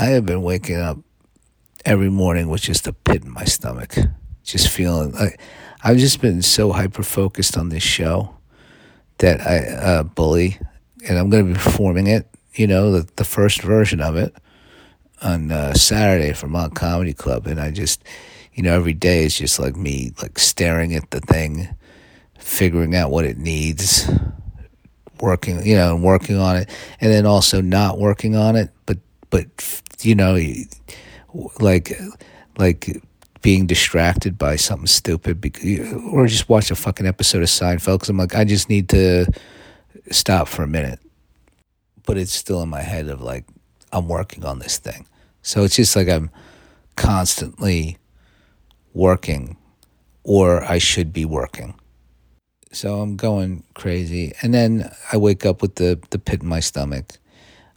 I have been waking up every morning with just a pit in my stomach, just feeling like I've just been so hyper focused on this show that I Bully, and I'm going to be performing it, you know, the first version of it on Saturday for Monk Comedy Club, and I just, you know, every day is just like me, like staring at the thing, figuring out what it needs, working, you know, and working on it, and then also not working on it, but you know, like being distracted by something stupid, or just watch a fucking episode of Seinfeld because I'm like, I just need to stop for a minute, but it's still in my head of like, I'm working on this thing. So it's just like I'm constantly working, or I should be working. So I'm going crazy. And then I wake up with the pit in my stomach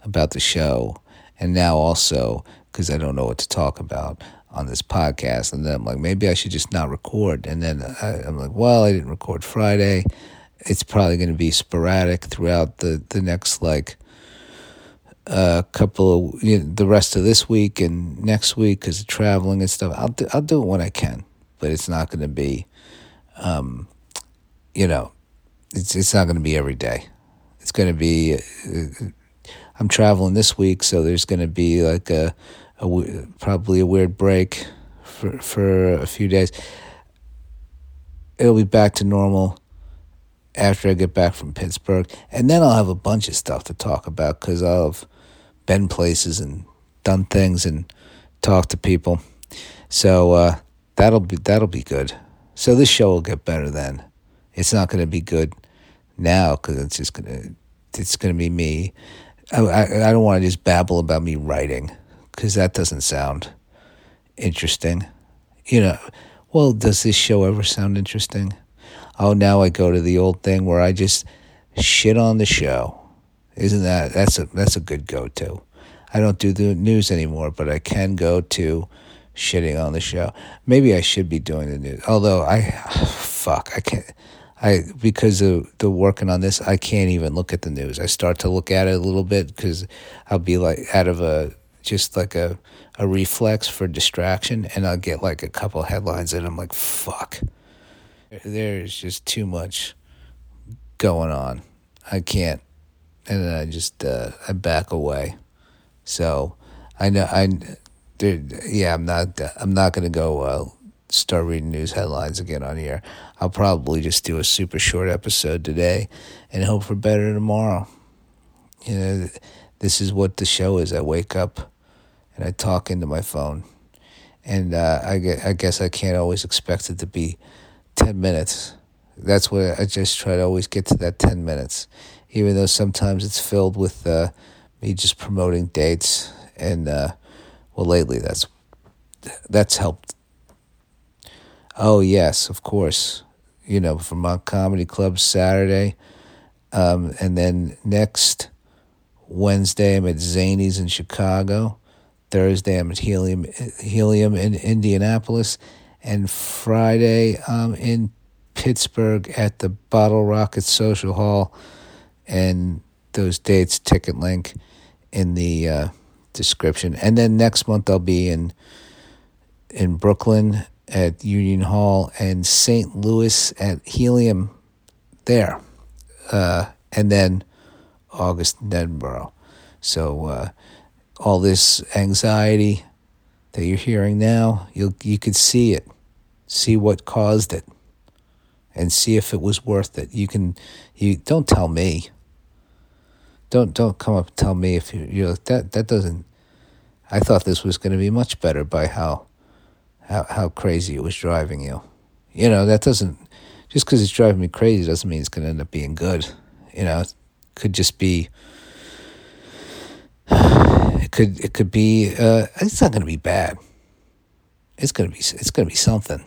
about the show. And now also, because I don't know what to talk about on this podcast. And then I'm like, maybe I should just not record. And then I'm like, well, I didn't record Friday. It's probably going to be sporadic throughout the next, like, couple of, you know, the rest of this week and next week because of traveling and stuff. I'll do it when I can, but it's not going to be, you know, it's not going to be every day. It's going to be, I'm traveling this week, so there's going to be like probably a weird break for a few days. It'll be back to normal after I get back from Pittsburgh, and then I'll have a bunch of stuff to talk about because I've been places and done things and talked to people. So that'll be good. So this show will get better then. It's not going to be good now because it's gonna be me. I don't want to just babble about me writing because that doesn't sound interesting. You know, well, does this show ever sound interesting? Oh, now I go to the old thing where I just shit on the show. Isn't that's a good go-to. I don't do the news anymore, but I can go to shitting on the show. Maybe I should be doing the news. Although I can't. Because of the working on this, I can't even look at the news. I start to look at it a little bit because I'll be like out of a reflex for distraction, and I'll get like a couple headlines, and I'm like, fuck. There's just too much going on. I can't, and then I just I back away. So I know I'm not gonna go start reading news headlines again on here. I'll probably just do a super short episode today, and hope for better tomorrow. You know, this is what the show is. I wake up, and I talk into my phone, and I guess I can't always expect it to be 10 minutes. That's what I just try to always get to, that 10 minutes. Even though sometimes it's filled with me just promoting dates. And, well, lately that's helped. Oh, yes, of course. You know, Vermont Comedy Club Saturday. And then next Wednesday, I'm at Zanies in Chicago. Thursday, I'm at Helium in Indianapolis. And Friday, I'm in Pittsburgh at the Bottle Rocket Social Hall. And those dates, ticket link in the description. And then next month, I'll be in Brooklyn at Union Hall and St. Louis at Helium there. And then August in Edinburgh. So all this anxiety that you're hearing now, you could see it. See what caused it, and see if it was worth it. You don't tell me. Don't come up and tell me if you're like that. That doesn't. I thought this was going to be much better by how crazy it was driving you. You know, that doesn't, just because it's driving me crazy doesn't mean it's going to end up being good. You know, it could just be. It could be. It's not going to be bad. It's going to be something.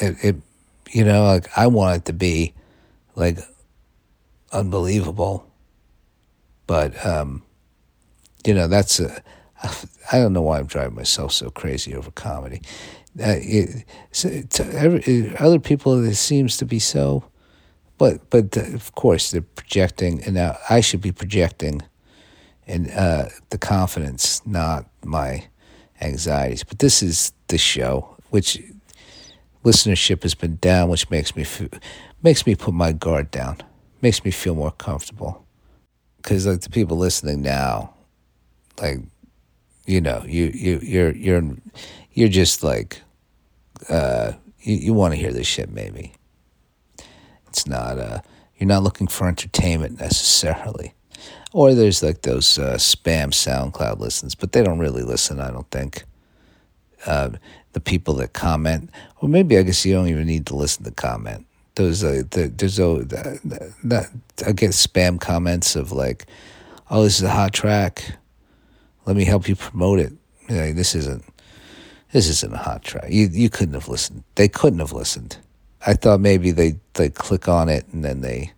It, you know, like I want it to be like unbelievable, but you know, I don't know why I'm driving myself so crazy over comedy. Other people, it seems to be so, but of course they're projecting, and now I should be projecting and the confidence, not my anxieties. But this is the show, which listenership has been down, which makes me put my guard down, makes me feel more comfortable. Because like the people listening now, like, you know, you're just like, you want to hear this shit maybe. It's not you're not looking for entertainment necessarily. Or there's like those spam SoundCloud listens, but they don't really listen, I don't think. The people that comment, or maybe I guess you don't even need to listen to comment. I get spam comments of like, "Oh, this is a hot track. Let me help you promote it." You know, this isn't a hot track. You couldn't have listened. They couldn't have listened. I thought maybe they click on it and then they,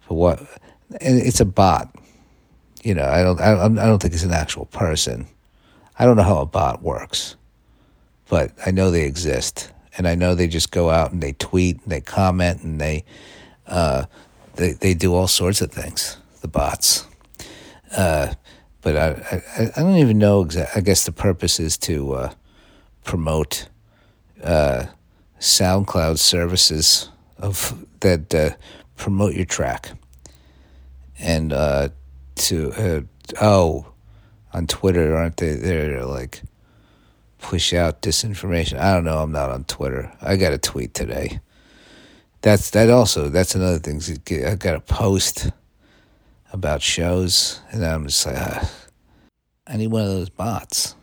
for what? And it's a bot. You know, I don't think it's an actual person. I don't know how a bot works, but I know they exist. And I know they just go out and they tweet and they comment and they do all sorts of things, the bots. But I don't even know exactly. I guess the purpose is to promote SoundCloud services that promote your track. And on Twitter, aren't they? They're like, push out disinformation. I don't know. I'm not on Twitter. I got a tweet today. That's another thing. I got a post about shows, and I'm just like, I need one of those bots.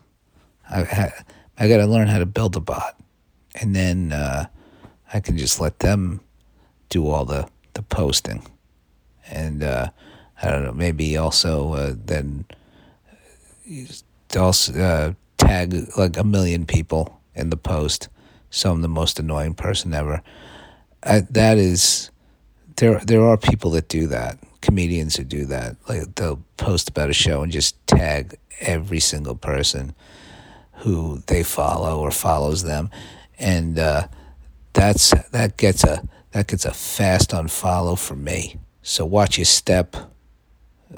I got to learn how to build a bot, and then I can just let them do all the posting. And I don't know. Maybe also then also. Tag like a million people in the post, so I'm the most annoying person ever. There are people that do that, comedians who do that. Like they'll post about a show and just tag every single person who they follow or follows them, and that gets a fast unfollow for me. So watch your step.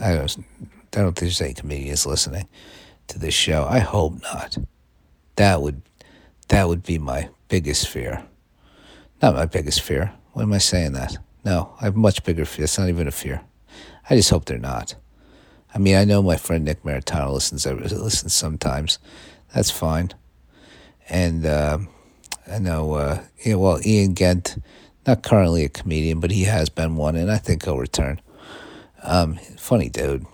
I don't think there's any comedians listening to this show. I hope not. That would be my biggest fear. Not my biggest fear. Why am I saying that? No, I have much bigger fear. It's not even a fear. I just hope they're not. I mean, I know my friend Nick Maritano listens sometimes. That's fine. And I know, Ian Ghent, not currently a comedian, but he has been one, and I think he'll return. Funny dude.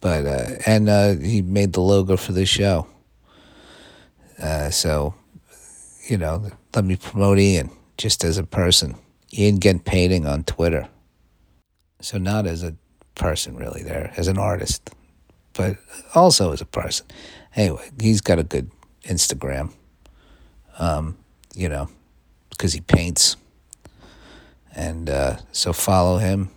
But he made the logo for this show. So, you know, let me promote Ian just as a person. Ian Ghent Painting on Twitter. So not as a person really there, as an artist, but also as a person. Anyway, he's got a good Instagram, because he paints. And so follow him.